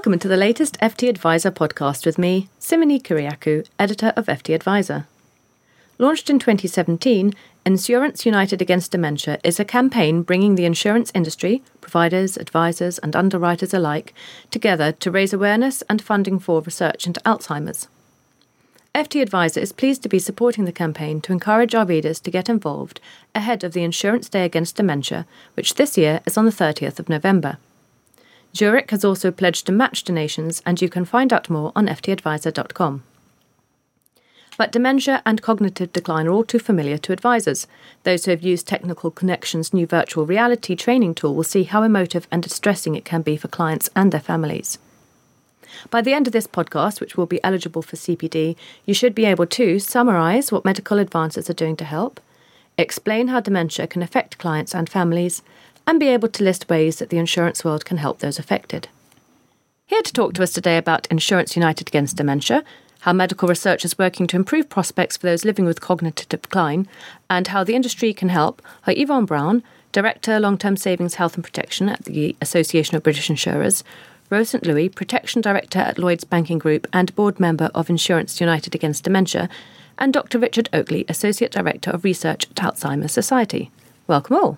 Welcome to the latest FT Adviser podcast with me, Simoney Kyriakou, editor of FT Adviser. Launched in 2017, Insurance United Against Dementia is a campaign bringing the insurance industry, providers, advisors and underwriters alike, together to raise awareness and funding for research into Alzheimer's. FT Adviser is pleased to be supporting the campaign to encourage our readers to get involved ahead of the Insurance Day Against Dementia, which this year is on the 30th of November. Zurich has also pledged to match donations, and you can find out more on ftadvisor.com. But dementia and cognitive decline are all too familiar to advisors. Those who have used Technical Connections' new virtual reality training tool will see how emotive and distressing it can be for clients and their families. By the end of this podcast, which will be eligible for CPD, you should be able to summarise what medical advances are doing to help, explain how dementia can affect clients and families, and be able to list ways that the insurance world can help those affected. Here to talk to us today about Insurance United Against Dementia, how medical research is working to improve prospects for those living with cognitive decline, and how the industry can help, are Yvonne Braun, Director, Long-Term Savings, Health and Protection at the Association of British Insurers, Rose St. Louis, Protection Director at Lloyd's Banking Group and Board Member of Insurance United Against Dementia, and Dr. Richard Oakley, Associate Director of Research at Alzheimer's Society. Welcome all.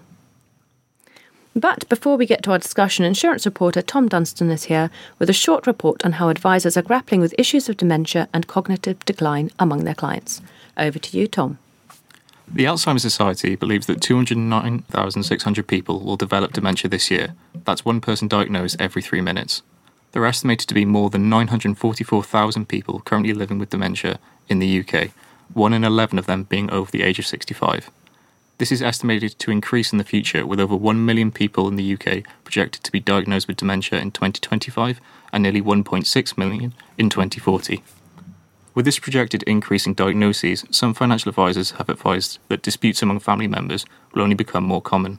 But before we get to our discussion, insurance reporter Tom Dunstan is here with a short report on how advisors are grappling with issues of dementia and cognitive decline among their clients. Over to you, Tom. The Alzheimer's Society believes that 209,600 people will develop dementia this year. That's one person diagnosed every 3 minutes. There are estimated to be more than 944,000 people currently living with dementia in the UK, one in 11 of them being over the age of 65. This is estimated to increase in the future, with over 1 million people in the UK projected to be diagnosed with dementia in 2025 and nearly 1.6 million in 2040. With this projected increase in diagnoses, some financial advisors have advised that disputes among family members will only become more common.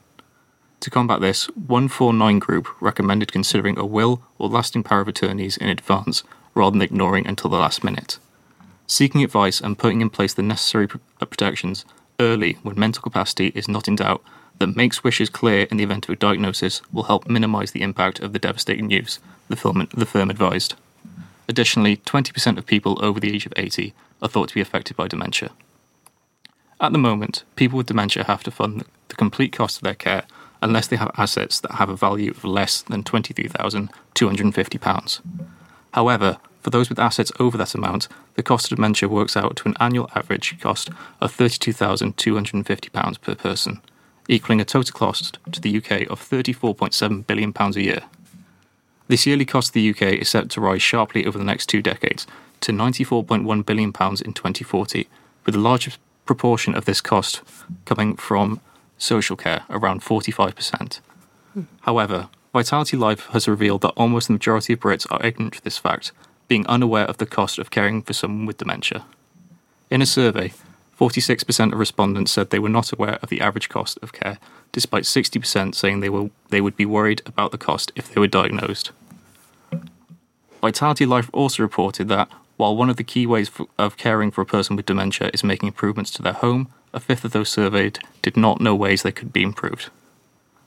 To combat this, 149 Group recommended considering a will or lasting power of attorneys in advance rather than ignoring until the last minute. Seeking advice and putting in place the necessary protections early, when mental capacity is not in doubt, that makes wishes clear in the event of a diagnosis will help minimise the impact of the devastating news, the firm advised. Additionally, 20% of people over the age of 80 are thought to be affected by dementia. At the moment, people with dementia have to fund the complete cost of their care unless they have assets that have a value of less than £23,250. However, for those with assets over that amount, the cost of dementia works out to an annual average cost of £32,250 per person, equalling a total cost to the UK of £34.7 billion a year. This yearly cost to the UK is set to rise sharply over the next 2 decades to £94.1 billion in 2040, with the largest proportion of this cost coming from social care, around 45%. However, Vitality Life has revealed that almost the majority of Brits are ignorant of this fact, being unaware of the cost of caring for someone with dementia. In a survey, 46% of respondents said they were not aware of the average cost of care, despite 60% saying they would be worried about the cost if they were diagnosed. Vitality Life also reported that, while one of the key ways of caring for a person with dementia is making improvements to their home, a fifth of those surveyed did not know ways they could be improved.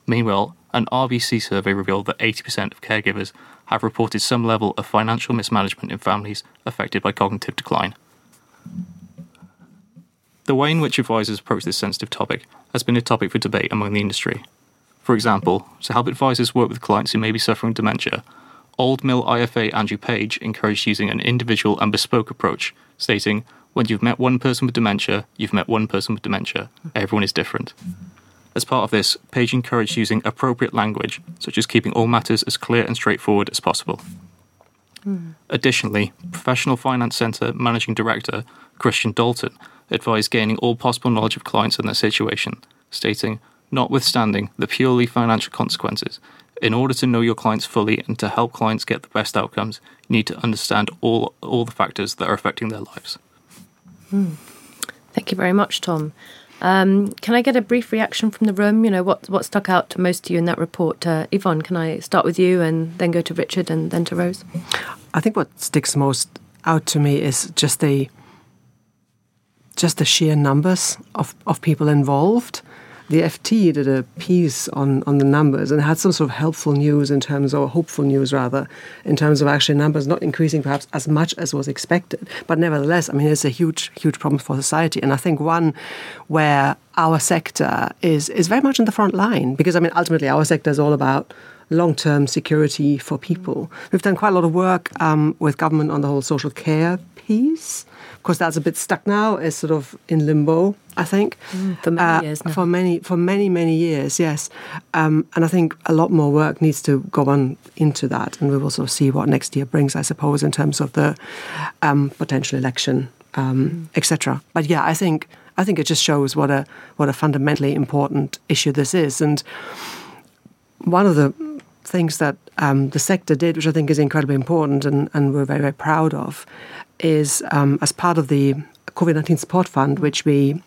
Meanwhile, an RBC survey revealed that 80% of caregivers have reported some level of financial mismanagement in families affected by cognitive decline. The way in which advisors approach this sensitive topic has been a topic for debate among the industry. For example, to help advisors work with clients who may be suffering dementia, Old Mill IFA Andrew Page encouraged using an individual and bespoke approach, stating, "When you've met one person with dementia, you've met one person with dementia. Everyone is different." As part of this, Page encouraged using appropriate language, such as keeping all matters as clear and straightforward as possible. Additionally, Professional Finance Centre Managing Director Christian Dalton advised gaining all possible knowledge of clients and their situation, stating, "Notwithstanding the purely financial consequences, in order to know your clients fully and to help clients get the best outcomes, you need to understand all the factors that are affecting their lives." Thank you very much, Tom. Can I get a brief reaction from the room? You know, what stuck out to most to you in that report? Yvonne, can I start with you and then go to Richard and then to Rose? I think what sticks most out to me is just the sheer numbers of people involved. the FT did a piece on the numbers and had some sort of helpful news in terms, or hopeful news rather, in terms of actually numbers not increasing perhaps as much as was expected. But nevertheless, I mean, it's a huge, huge problem for society. And I think one where our sector is very much in the front line, because, I mean, ultimately our sector is all about long-term security for people. We've done quite a lot of work with government on the whole social care piece. Of course, that's a bit stuck now. It's sort of in limbo, I think. For many years now. For many years, yes. And I think a lot more work needs to go on into that. And we will sort of see what next year brings, I suppose, in terms of the potential election, et cetera. But yeah, I think it just shows what a fundamentally important issue this is. And one of the things that the sector did, which I think is incredibly important and we're very, very proud of, is as part of the COVID-19 support fund, which we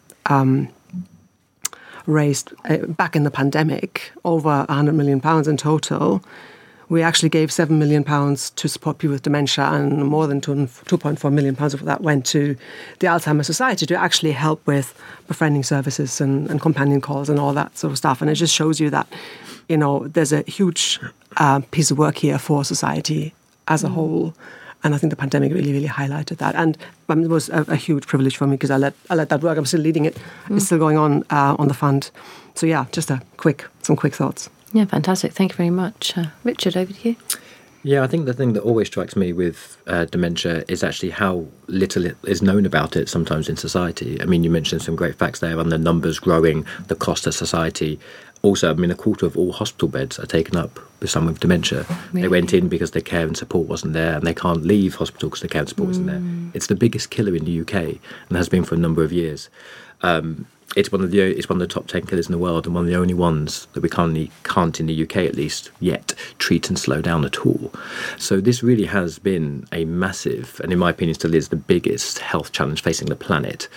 raised back in the pandemic, over £100 million in total, we actually gave £7 million to support people with dementia, and more than £2.4 million of that went to the Alzheimer's Society to actually help with befriending services and companion calls and all that sort of stuff. And it just shows you that, you know, there's a huge piece of work here for society as a whole. And I think the pandemic really, really highlighted that. And it was a huge privilege for me because I led that work. I'm still leading it. It's still going on the fund. So yeah, just some quick thoughts. Yeah, fantastic. Thank you very much. Richard, over to you. Yeah, I think the thing that always strikes me with dementia is actually how little it is known about it sometimes in society. I mean, you mentioned some great facts there on the numbers growing, the cost to society. Also, I mean, a quarter of all hospital beds are taken up with someone with dementia. Really? They went in because their care and support wasn't there, and they can't leave hospital because their care and support isn't there. It's the biggest killer in the UK and has been for a number of years. It's one of the top 10 killers in the world, and one of the only ones that we can't in the UK at least yet treat and slow down at all. So this really has been a massive, and in my opinion still is, the biggest health challenge facing the planet.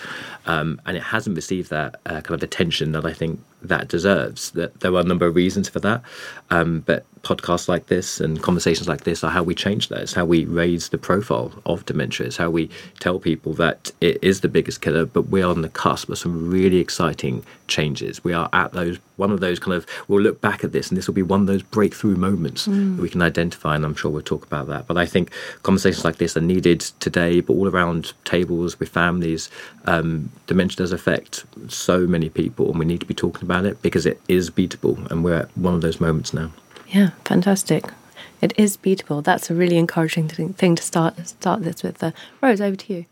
And it hasn't received that kind of attention that I think that deserves. That there are a number of reasons for that, but podcasts like this and conversations like this are how we change that. It's how we raise the profile of dementia. It's how we tell people that it is the biggest killer, but we're on the cusp of some really exciting changes. We are at we'll look back at this, and this will be one of those breakthrough moments that we can identify, and I'm sure we'll talk about that. But I think conversations like this are needed today, but all around tables with families. Dementia does affect so many people, and we need to be talking about it because it is beatable, and we're at one of those moments now. Yeah, fantastic. It is beatable. That's a really encouraging thing to start this with. Rose, over to you.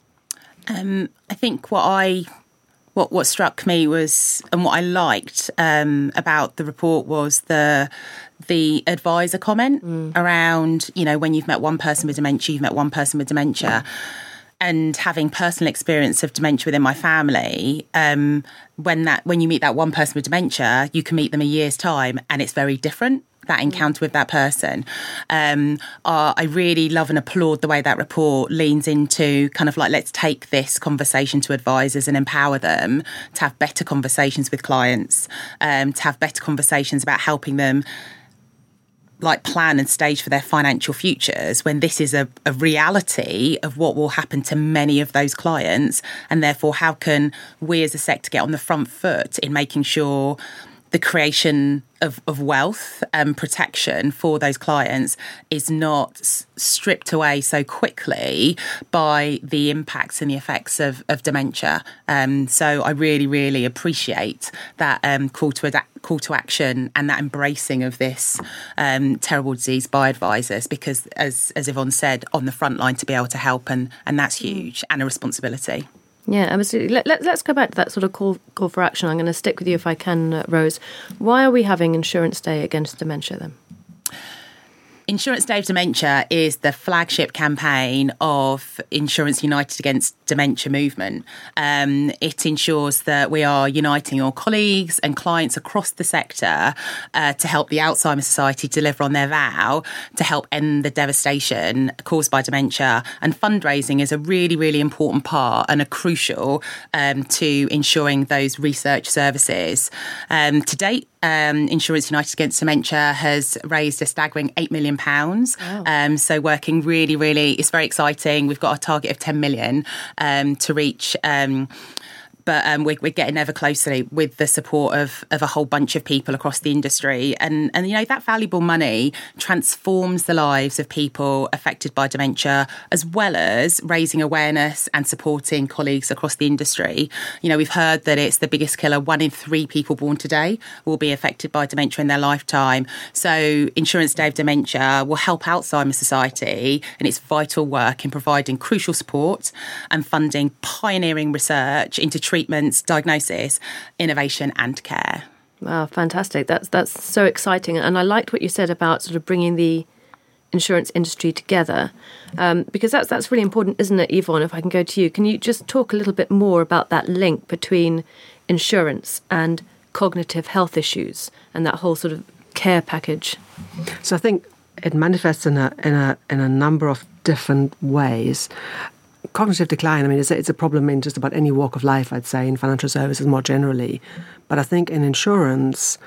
I think what struck me was, and what I liked about the report was the advisor comment around, you know, when you've met one person with dementia, you've met one person with dementia. And having personal experience of dementia within my family, when you meet that one person with dementia, you can meet them a year's time, and it's very different, that encounter with that person. I really love and applaud the way that report leans into kind of like, let's take this conversation to advisors and empower them to have better conversations with clients, to have better conversations about helping them like plan and stage for their financial futures, when this is a reality of what will happen to many of those clients. And therefore, how can we as a sector get on the front foot in making sure the creation of wealth and protection for those clients is not stripped away so quickly by the impacts and the effects of dementia. So I really, really appreciate that call to action and that embracing of this terrible disease by advisors, because as Yvonne said, on the front line to be able to help, and that's huge and a responsibility. Yeah, absolutely. Let's go back to that sort of call for action. I'm going to stick with you if I can, Rose. Why are we having Insurance Day Against Dementia then? Insurance Day of Dementia is the flagship campaign of Insurance United Against Dementia movement. It ensures that we are uniting our colleagues and clients across the sector to help the Alzheimer's Society deliver on their vow to help end the devastation caused by dementia. And fundraising is a really, really important part and a crucial to ensuring those research services. To date, Insurance United Against Dementia has raised a staggering £8 million. Wow. So working really, really, it's very exciting. We've got a target of £10 million to reach but we're getting ever closer with the support of a whole bunch of people across the industry. And you know, that valuable money transforms the lives of people affected by dementia, as well as raising awareness and supporting colleagues across the industry. You know, we've heard that it's the biggest killer. 1 in 3 people born today will be affected by dementia in their lifetime. So Insurance Day of Dementia will help Alzheimer's Society in its vital work in providing crucial support and funding pioneering research into treatments, diagnosis, innovation and care. Wow, fantastic. That's so exciting. And I liked what you said about sort of bringing the insurance industry together, because that's really important, isn't it, Yvonne, if I can go to you. Can you just talk a little bit more about that link between insurance and cognitive health issues and that whole sort of care package? So I think it manifests in a number of different ways. Cognitive decline, I mean, it's a problem in just about any walk of life, I'd say, in financial services more generally. But I think in insurance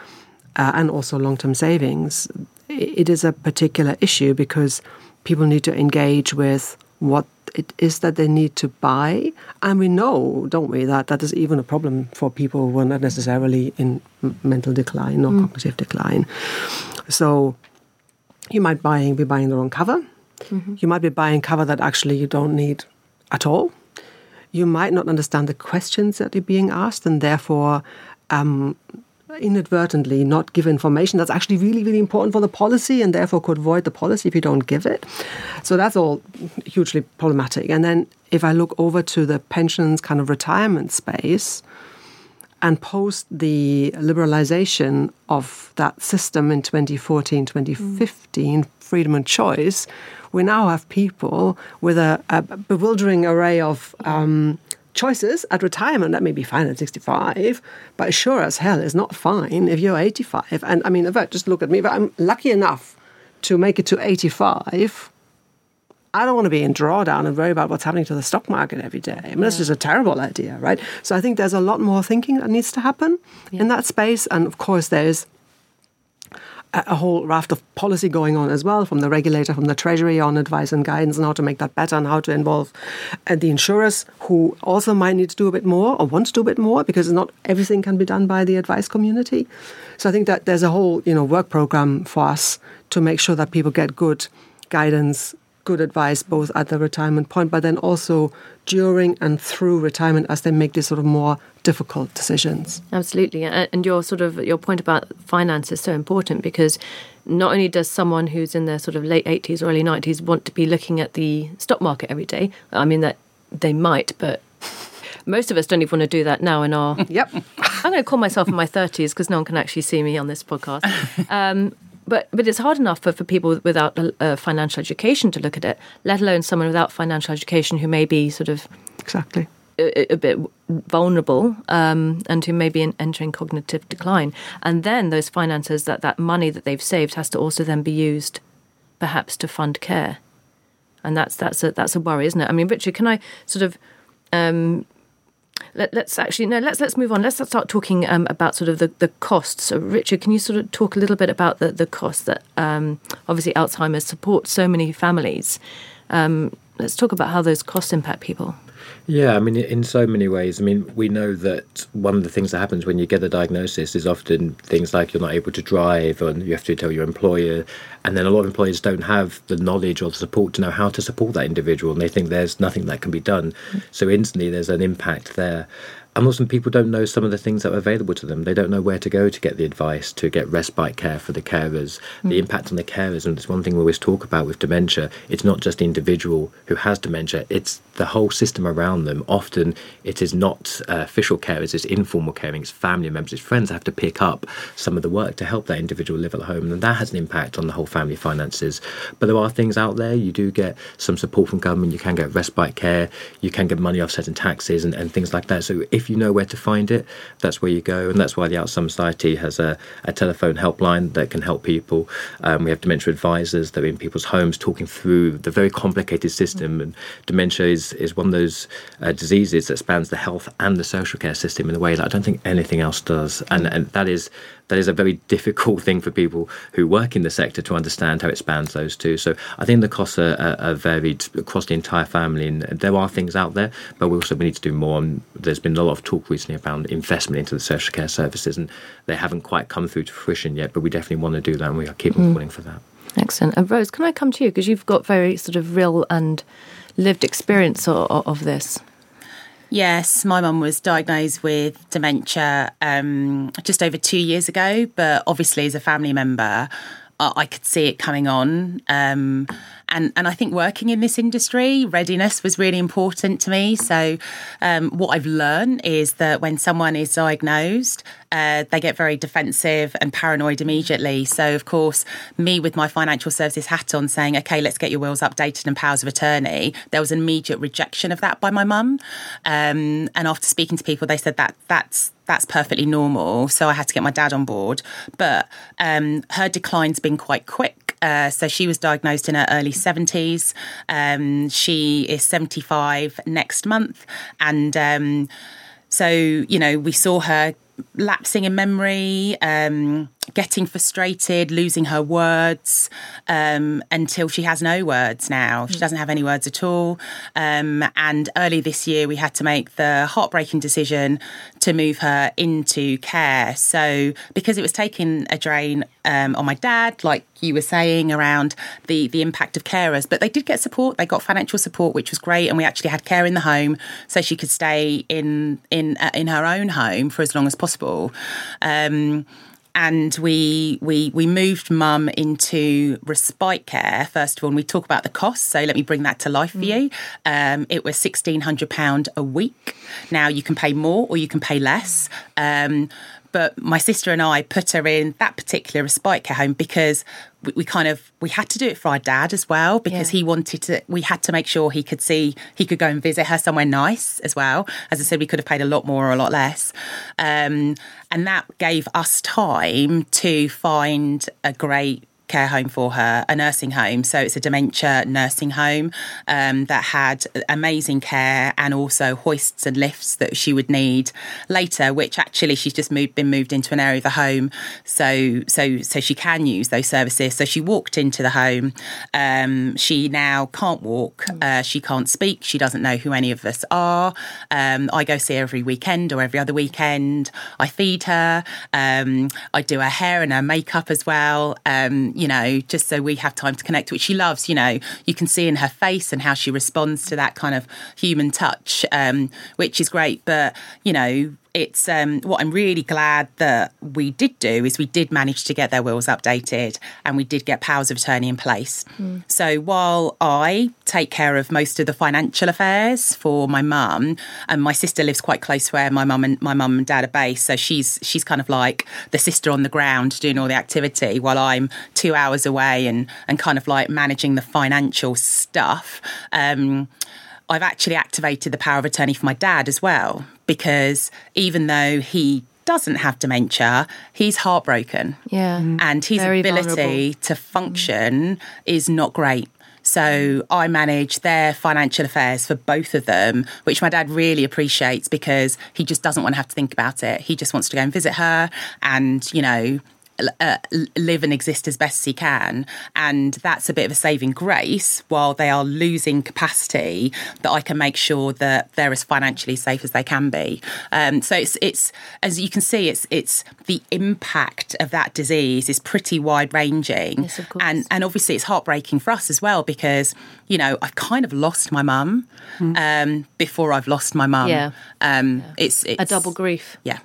and also long-term savings, it is a particular issue because people need to engage with what it is that they need to buy. And we know, don't we, that that is even a problem for people who are not necessarily in mental decline or cognitive decline. So you might be buying the wrong cover. Mm-hmm. You might be buying cover that actually you don't need at all. You might not understand the questions that you're being asked and therefore inadvertently not give information that's actually really, really important for the policy and therefore could void the policy if you don't give it. So that's all hugely problematic. And then if I look over to the pensions kind of retirement space and post the liberalisation of that system in 2014, 2015, freedom and choice, we now have people with a bewildering array of choices at retirement. That may be fine at 65, but sure as hell is not fine if you're 85. And I mean, just look at me, if I'm lucky enough to make it to 85, I don't want to be in drawdown and worry about what's happening to the stock market every day. I mean, that's just a terrible idea, right? So I think there's a lot more thinking that needs to happen in that space. And of course, there's a whole raft of policy going on as well from the regulator, from the Treasury on advice and guidance on how to make that better and how to involve the insurers who also might need to do a bit more or want to do a bit more because not everything can be done by the advice community. So I think that there's a whole, you know, work program for us to make sure that people get good guidance, good advice both at the retirement point but then also during and through retirement as they make these sort of more difficult decisions. Absolutely. And your point about finance is so important because not only does someone who's in their sort of late 80s or early 90s want to be looking at the stock market every day, I mean that they might, but most of us don't even want to do that now in our... Yep. I'm going to call myself in my 30s because no one can actually see me on this podcast. But it's hard enough for people without financial education to look at it, let alone someone without financial education who may be sort of exactly a bit vulnerable and who may be entering cognitive decline. And then those finances, that money that they've saved has to also then be used perhaps to fund care. And that's a worry, isn't it? I mean, Richard, can I sort of... Let's move on. Let's start talking about sort of the costs. So Richard, can you sort of talk a little bit about the costs that obviously Alzheimer's supports so many families? Let's talk about how those costs impact people. Yeah, I mean, in so many ways. I mean, we know that one of the things that happens when you get a diagnosis is often things like you're not able to drive and you have to tell your employer. And then a lot of employers don't have the knowledge or the support to know how to support that individual. And they think there's nothing that can be done. So instantly there's an impact there. And also people don't know some of the things that are available to them. They don't know where to go to get the advice, to get respite care for the carers, the impact on the carers. And it's one thing we always talk about with dementia. It's not just the individual who has dementia. It's the whole system around them. Often it is not official carers, it's informal caring, it's family members, it's friends that have to pick up some of the work to help that individual live at home. And that has an impact on the whole family finances. But there are things out there. You do get some support from government. You can get respite care. You can get money offset in taxes and things like that. So if you know where to find it, that's where you go. And that's why the Alzheimer's Society has a telephone helpline that can help people. We have dementia advisors that are in people's homes talking through the very complicated system. And dementia is one of those diseases that spans the health and the social care system in a way that I don't think anything else does. And that is a very difficult thing for people who work in the sector to understand how it spans those two. So I think the costs are varied across the entire family. And there are things out there, but we need to do more. And there's been a lot lot of talk recently about investment into the social care services, and they haven't quite come through to fruition yet, but we definitely want to do that, and we are keeping calling for that. Excellent. And Rose, can I come to you, because you've got very sort of real and lived experience of this? Yes, my mum was diagnosed with dementia just over 2 years ago, but obviously as a family member, I could see it coming on. And I think working in this industry, readiness was really important to me. So what I've learned is that when someone is diagnosed, they get very defensive and paranoid immediately. So, of course, me with my financial services hat on saying, OK, let's get your wills updated and powers of attorney, there was an immediate rejection of that by my mum. And after speaking to people, they said that that's perfectly normal. So I had to get my dad on board. But her decline's been quite quick. So she was diagnosed in her early 70s. She is 75 next month. And so, you know, we saw her lapsing in memory, getting frustrated, losing her words, until she has no words now. She doesn't have any words at all. And early this year, we had to make the heartbreaking decision to move her into care. So because it was taking a drain on my dad, like you were saying, around the impact of carers, but they did get support. They got financial support, which was great. And we actually had care in the home so she could stay in her own home for as long as possible. And we moved mum into respite care, first of all, and we talk about the cost. So let me bring that to life for you. It was £1,600 a week. Now you can pay more or you can pay less. But my sister and I put her in that particular respite care home because we had to do it for our dad as well, because he wanted to, we had to make sure he could go and visit her somewhere nice as well. As I said, we could have paid a lot more or a lot less. And that gave us time to find a great care home for her, a nursing home. So it's a dementia nursing home that had amazing care and also hoists and lifts that she would need later, which actually she's just been moved into an area of the home so she can use those services. So she walked into the home. She now can't walk, she can't speak, she doesn't know who any of us are. I go see her every weekend or every other weekend. I feed her, I do her hair and her makeup as well, you know, just so we have time to connect, which she loves. You know, you can see in her face and how she responds to that kind of human touch, which is great. But, you know, it's what I'm really glad that we did do is we did manage to get their wills updated and we did get powers of attorney in place. So while I take care of most of the financial affairs for my mum, and my sister lives quite close where my mum and dad are based, so she's kind of like the sister on the ground doing all the activity while I'm 2 hours away and kind of like managing the financial stuff. I've actually activated the power of attorney for my dad as well, because even though he doesn't have dementia, he's heartbroken. And his ability to function is not great. So I manage their financial affairs for both of them, which my dad really appreciates because he just doesn't want to have to think about it. He just wants to go and visit her and, you know, live and exist as best as he can. And that's a bit of a saving grace while they are losing capacity, that I can make sure that they're as financially safe as they can be. So it's as you can see, it's the impact of that disease is pretty wide ranging. Yes, of course. And obviously it's heartbreaking for us as well, because, you know, I've kind of lost my mum before I've lost my mum. It's a double grief. Yeah.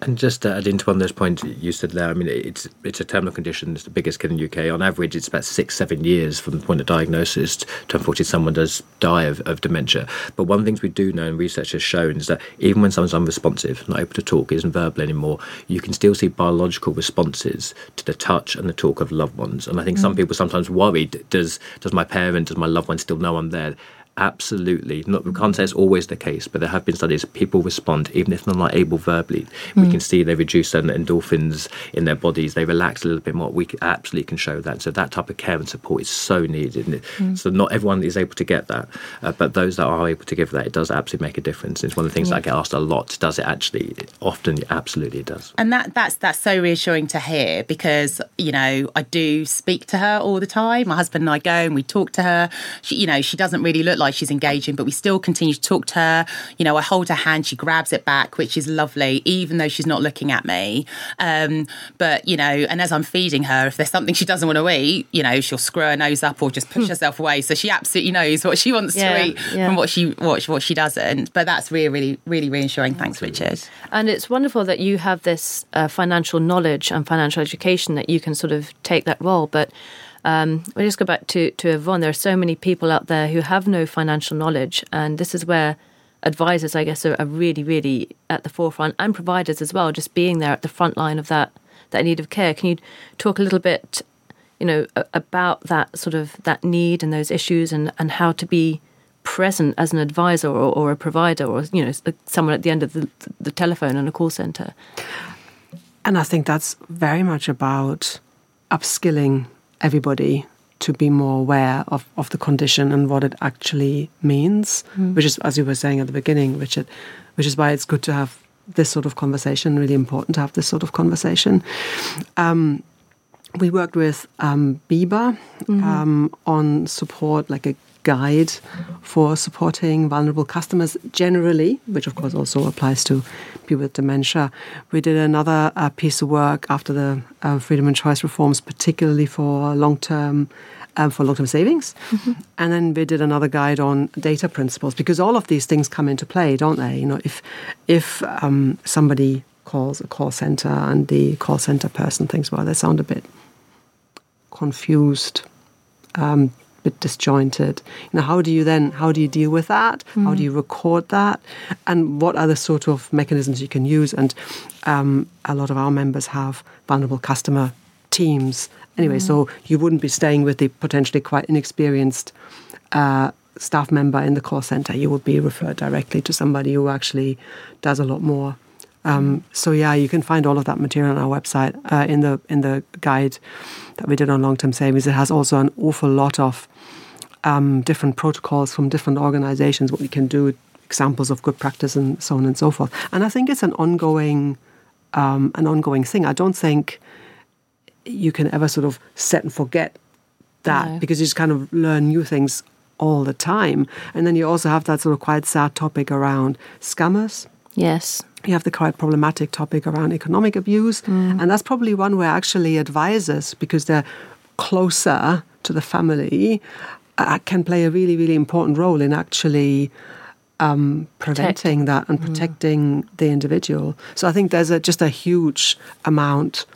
And just to add into one of those points you said there, I mean, it's a terminal condition. It's the biggest killer in the UK. On average, it's about 6-7 years from the point of diagnosis to, unfortunately, someone does die of dementia. But one of the things we do know, and research has shown, is that even when someone's unresponsive, not able to talk, isn't verbal anymore, you can still see biological responses to the touch and the talk of loved ones. And I think some people sometimes worry, does my parent, does my loved one still know I'm there? Absolutely. Not, we can't say it's always the case, but there have been studies. People respond, even if they're not able verbally. We can see they reduce certain endorphins in their bodies. They relax a little bit more. We absolutely can show that. So that type of care and support is so needed. So not everyone is able to get that, but those that are able to give that, it does absolutely make a difference. It's one of the things that I get asked a lot. Does it actually? Often, absolutely, it does. And that's so reassuring to hear, because, you know, I do speak to her all the time. My husband and I go and we talk to her. She doesn't really look like like she's engaging, but we still continue to talk to her. You know, I hold her hand, she grabs it back, which is lovely, even though she's not looking at me. But, you know, and as I'm feeding her, if there's something she doesn't want to eat, you know, she'll screw her nose up or just push herself away. So she absolutely knows what she wants to eat and what she doesn't. But that's really reassuring. Thanks, Richard. And it's wonderful that you have this financial knowledge and financial education that you can sort of take that role. But we'll just go back to Yvonne. There are so many people out there who have no financial knowledge. And this is where advisors, I guess, are really at the forefront, and providers as well, just being there at the front line of that need of care. Can you talk a little bit, you know, about that sort of that need and those issues and how to be present as an advisor or a provider or, you know, someone at the end of the telephone and a call centre? And I think that's very much about upskilling everybody to be more aware of the condition and what it actually means, which is, as you were saying at the beginning, Richard, which is why it's good to have this sort of conversation, really important to have this sort of conversation. We worked with BIBA on support, like a guide for supporting vulnerable customers generally, which of course also applies to people with dementia. We did another piece of work after the freedom and choice reforms, particularly for long-term savings. And then we did another guide on data principles, because all of these things come into play, don't they? You know, if somebody calls a call center and the call center person thinks, well, they sound a bit confused, bit disjointed. Now, how do you deal with that? How do you record that? And what are the sort of mechanisms you can use? And a lot of our members have vulnerable customer teams. Anyway, so you wouldn't be staying with the potentially quite inexperienced staff member in the call center. You would be referred directly to somebody who actually does a lot more. So yeah, you can find all of that material on our website in the guide that we did on long-term savings. It has also an awful lot of different protocols from different organizations, what we can do, examples of good practice and so on and so forth. And I think it's an ongoing thing. I don't think you can ever sort of set and forget that, because you just kind of learn new things all the time. And then you also have that sort of quite sad topic around scammers. Yes. You have the quite problematic topic around economic abuse. And that's probably one where actually advisors, because they're closer to the family, can play a really important role in actually preventing that and protecting the individual. So I think there's just a huge amount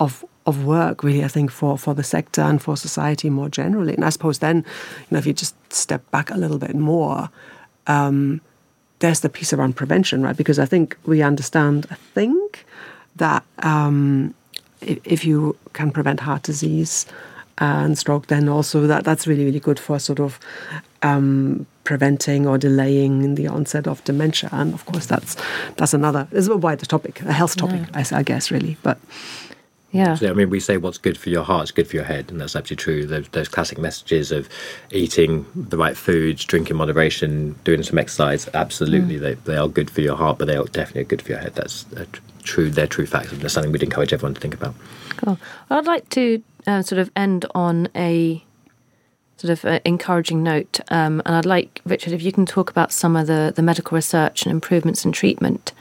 of work, really, I think, for the sector and for society more generally. And I suppose then, you know, if you just step back a little bit more, there's the piece around prevention, right? Because I think we understand, that if you can prevent heart disease and stroke, then also that's really good for sort of preventing or delaying the onset of dementia. And of course, that's another, it's a wider topic, a health topic, I guess, really. But yeah, so, I mean, we say what's good for your heart's good for your head, and that's absolutely true. Those classic messages of eating the right foods, drinking moderation, doing some exercise, absolutely, they are good for your heart, but they are definitely good for your head. That's true. They're true facts, and that's something we'd encourage everyone to think about. Cool. I'd like to sort of end on a sort of encouraging note, and I'd like, Richard, if you can talk about some of the medical research and improvements in treatment,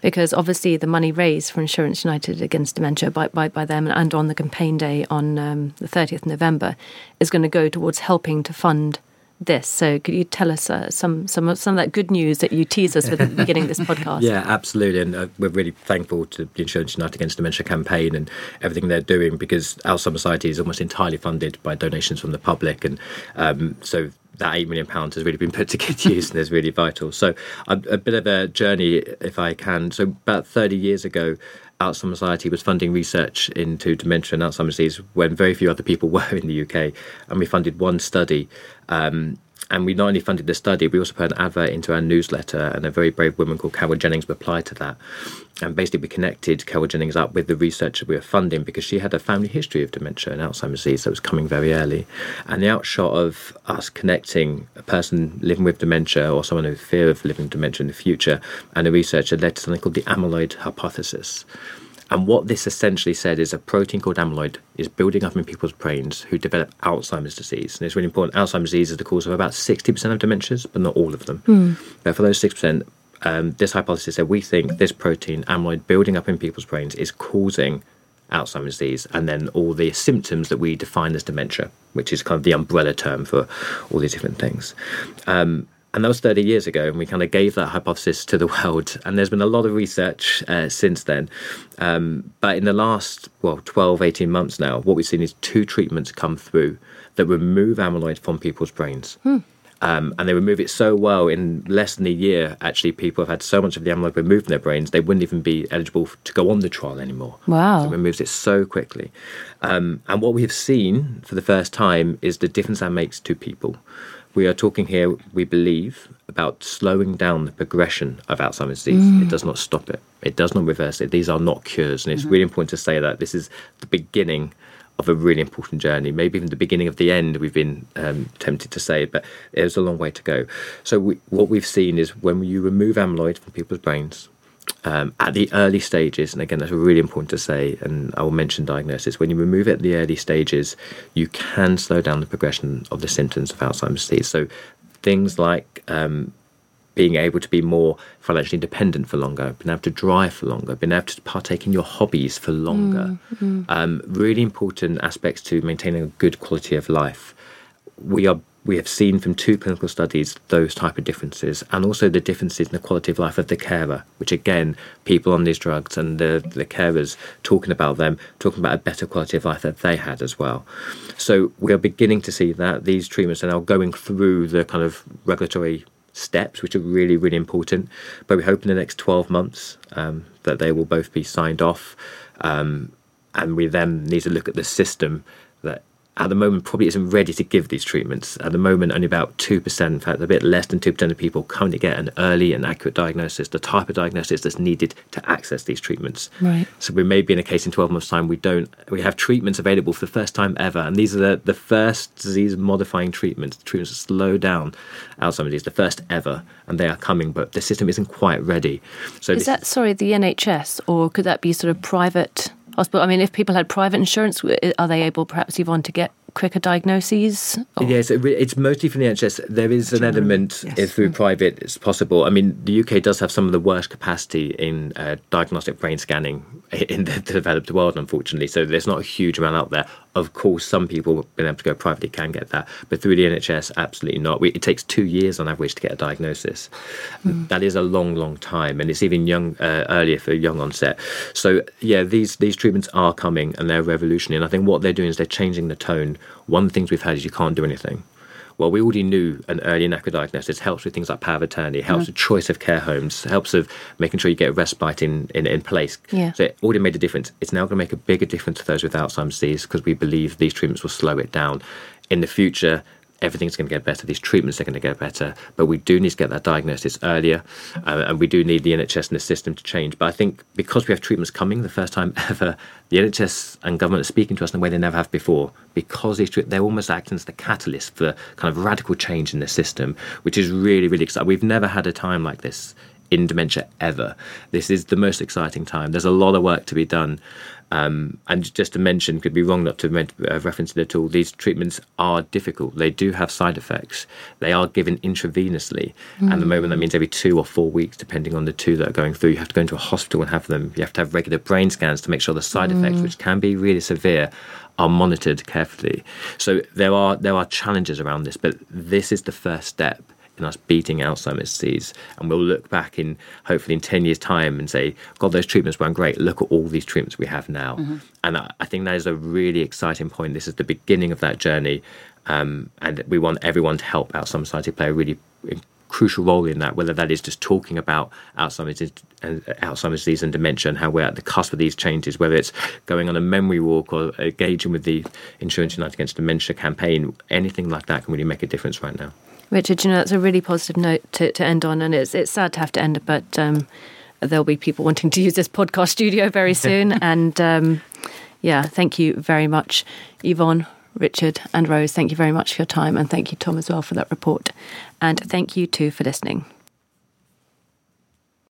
because obviously the money raised for Insurance United Against Dementia by them and on the campaign day on the 30th November is going to go towards helping to fund this. So could you tell us some of that good news that you teased us with at the beginning of this podcast? Yeah, absolutely. And we're really thankful to the Insurance United Against Dementia campaign and everything they're doing, because Alzheimer's Society is almost entirely funded by donations from the public. And so that £8 million has really been put to good use and is really vital. So a bit of a journey, if I can. So about 30 years ago, Alzheimer's Society was funding research into dementia and Alzheimer's disease when very few other people were in the UK. And we funded one study. And we not only funded the study, we also put an advert into our newsletter, and a very brave woman called Carol Jennings replied to that. And basically we connected Carol Jennings up with the researcher we were funding, because she had a family history of dementia and Alzheimer's disease that was coming very early. And the outshot of us connecting a person living with dementia or someone in fear of living with dementia in the future and a researcher led to something called the amyloid hypothesis. And what this essentially said is a protein called amyloid is building up in people's brains who develop Alzheimer's disease. And it's really important. Alzheimer's disease is the cause of about 60% of dementias, but not all of them. But for those 6%, this hypothesis said we think this protein, amyloid, building up in people's brains is causing Alzheimer's disease and then all the symptoms that we define as dementia, which is kind of the umbrella term for all these different things. And that was 30 years ago, and we kind of gave that hypothesis to the world. And there's been a lot of research since then. But in the last, 12, 18 months now, what we've seen is two treatments come through that remove amyloid from people's brains. And they remove it so well, in less than a year, actually, people have had so much of the amyloid removed from their brains, they wouldn't even be eligible to go on the trial anymore. Wow. So it removes it so quickly. And what we have seen for the first time is the difference that makes to people. We are talking here, we believe, about slowing down the progression of Alzheimer's disease. It does not stop it. It does not reverse it. These are not cures. And it's really important to say that this is the beginning of a really important journey, maybe even the beginning of the end, we've been tempted to say, but there's a long way to go. So what we've seen is when you remove amyloid from people's brains, at the early stages, and again, that's really important to say, and I will mention diagnosis, when you remove it at the early stages, you can slow down the progression of the symptoms of Alzheimer's disease. So things like being able to be more financially independent for longer, being able to drive for longer, being able to partake in your hobbies for longer. Really important aspects to maintaining a good quality of life. We have seen from two clinical studies those type of differences, and also the differences in the quality of life of the carer, which again, people on these drugs and the carers talking about them, talking about a better quality of life that they had as well. So we are beginning to see that these treatments are now going through the kind of regulatory steps, which are really, really important. But we hope in the next 12 months that they will both be signed off. And we then need to look at the system that at the moment probably isn't ready to give these treatments. At the moment, only about 2%, in fact, a bit less than 2% of people currently get an early and accurate diagnosis, the type of diagnosis that's needed to access these treatments. Right. So we may be in a case in 12 months' time, we have treatments available for the first time ever, and these are the first disease-modifying treatments, the treatments that slow down Alzheimer's disease, the first ever, and they are coming, but the system isn't quite ready. So is that, sorry, the NHS, or could that be sort of private hospital? I mean, if people had private insurance, are they able, perhaps, Yvonne, to get quicker diagnoses? Or? Yes, it's mostly from the NHS. There is an element through private, it's possible. I mean, the UK does have some of the worst capacity in diagnostic brain scanning in the developed world, unfortunately. So there's not a huge amount out there. Of course, some people being able to go privately can get that, but through the NHS, absolutely not. It takes 2 years on average to get a diagnosis. That is a long, long time, and it's even earlier for young onset. So, yeah, these treatments are coming, and they're revolutionary. And I think what they're doing is they're changing the tone. One of the things we've had is you can't do anything. Well, we already knew an early and accurate diagnosis helps with things like power of attorney, helps with choice of care homes, helps with making sure you get respite in place. Yeah. So it already made a difference. It's now going to make a bigger difference to those with Alzheimer's disease because we believe these treatments will slow it down. In the future, everything's going to get better. These treatments are going to get better. But we do need to get that diagnosis earlier. And we do need the NHS and the system to change. But I think because we have treatments coming the first time ever, the NHS and government are speaking to us in a way they never have before. Because they're almost acting as the catalyst for kind of radical change in the system, which is really, really exciting. We've never had a time like this in dementia ever. This is the most exciting time. There's a lot of work to be done. And just to mention, could be wrong not to reference it at all, these treatments are difficult. They do have side effects. They are given intravenously. At the moment, that means every 2 or 4 weeks, depending on the two that are going through. You have to go into a hospital and have them. You have to have regular brain scans to make sure the side effects, which can be really severe, are monitored carefully. So there are challenges around this, but this is the first step in us beating Alzheimer's disease. And we'll look back in, hopefully in 10 years' time and say, God, those treatments weren't great. Look at all these treatments we have now. And I think that is a really exciting point. This is the beginning of that journey. And we want everyone to help Alzheimer's Society play a really crucial role in that, whether that is just talking about Alzheimer's disease and dementia and how we're at the cusp of these changes, whether it's going on a memory walk or engaging with the Insurance United Against Dementia campaign, anything like that can really make a difference right now. Richard, you know, that's a really positive note to end on, and it's sad to have to end it, but there'll be people wanting to use this podcast studio very soon. And, thank you very much, Yvonne, Richard and Rose. Thank you very much for your time, and thank you, Tom, as well, for that report. And thank you, too, for listening.